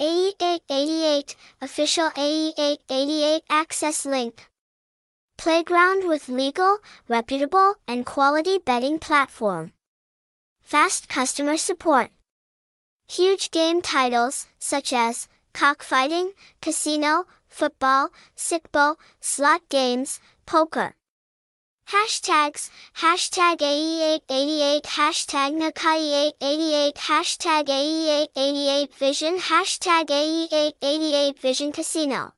AE888, official AE888 access link. Playground with legal, reputable, and quality betting platform. Fast customer support. Huge game titles, such as cockfighting, casino, football, Sicbo, slot games, poker. Hashtags, hashtag AE888, hashtag Nakai888, hashtag AE888 Vision, hashtag AE888 Vision Casino.